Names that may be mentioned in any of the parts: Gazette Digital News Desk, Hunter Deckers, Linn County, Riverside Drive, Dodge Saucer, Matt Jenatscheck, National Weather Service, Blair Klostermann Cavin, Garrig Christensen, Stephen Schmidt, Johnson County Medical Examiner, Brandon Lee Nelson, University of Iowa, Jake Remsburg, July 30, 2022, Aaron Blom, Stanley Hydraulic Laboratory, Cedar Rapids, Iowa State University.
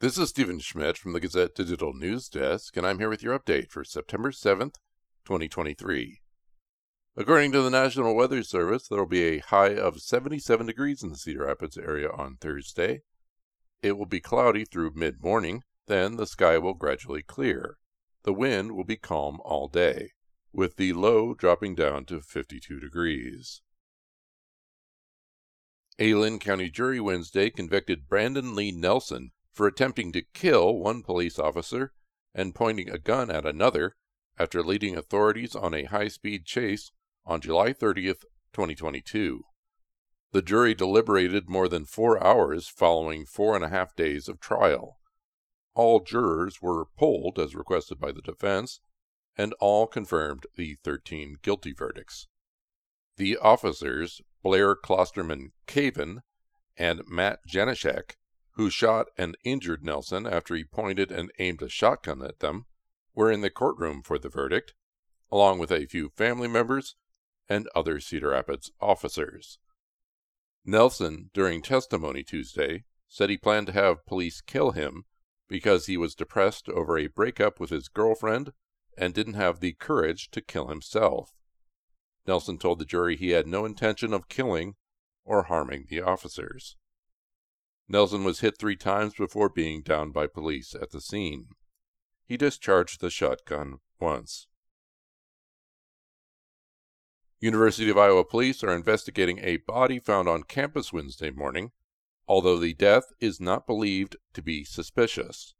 This is Stephen Schmidt from the Gazette Digital News Desk, and I'm here with your update for September 7th, 2023. According to the National Weather Service, there will be a high of 77 degrees in the Cedar Rapids area on Thursday. It will be cloudy through mid-morning, then the sky will gradually clear. The wind will be calm all day, with the low dropping down to 52 degrees. A Linn County jury Wednesday convicted Brandon Lee Nelson for attempting to kill one police officer and pointing a gun at another after leading authorities on a high-speed chase on July 30, 2022. The jury deliberated more than 4 hours following 4.5 days of trial. All jurors were polled as requested by the defense, and all confirmed the 13 guilty verdicts. The officers, Blair Klostermann Cavin and Matt Jenatscheck, who shot and injured Nelson after he pointed and aimed a shotgun at them, were in the courtroom for the verdict, along with a few family members and other Cedar Rapids officers. Nelson, during testimony Tuesday, said he planned to have police kill him because he was depressed over a breakup with his girlfriend and didn't have the courage to kill himself. Nelson told the jury he had no intention of killing or harming the officers. Nelson was hit 3 times before being downed by police at the scene. He discharged the shotgun once. University of Iowa police are investigating a body found on campus Wednesday morning, although the death is not believed to be suspicious.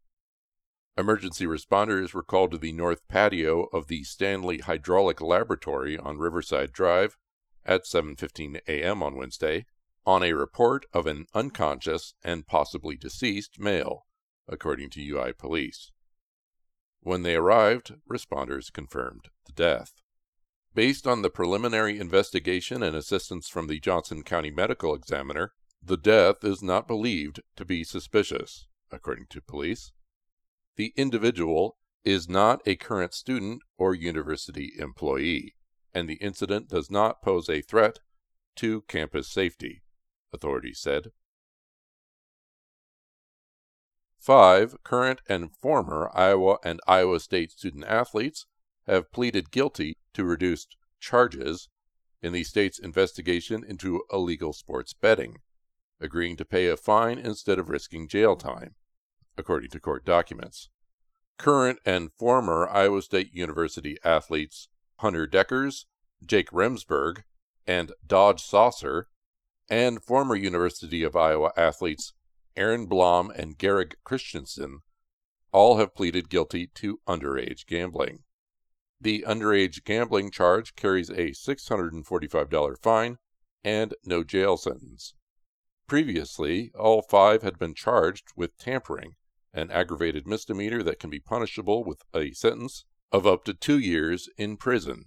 Emergency responders were called to the north patio of the Stanley Hydraulic Laboratory on Riverside Drive at 7:15 a.m. on Wednesday, on a report of an unconscious and possibly deceased male, according to UI police. When they arrived, responders confirmed the death. Based on the preliminary investigation and assistance from the Johnson County Medical Examiner, the death is not believed to be suspicious, according to police. The individual is not a current student or university employee, and the incident does not pose a threat to campus safety, authorities said. 5 current and former Iowa and Iowa State student-athletes have pleaded guilty to reduced charges in the state's investigation into illegal sports betting, agreeing to pay a fine instead of risking jail time, according to court documents. Current and former Iowa State University athletes Hunter Deckers, Jake Remsburg, and Dodge Saucer, and former University of Iowa athletes Aaron Blom and Garrig Christensen all have pleaded guilty to underage gambling. The underage gambling charge carries a $645 fine and no jail sentence. Previously, all 5 had been charged with tampering, an aggravated misdemeanor that can be punishable with a sentence of up to 2 years in prison,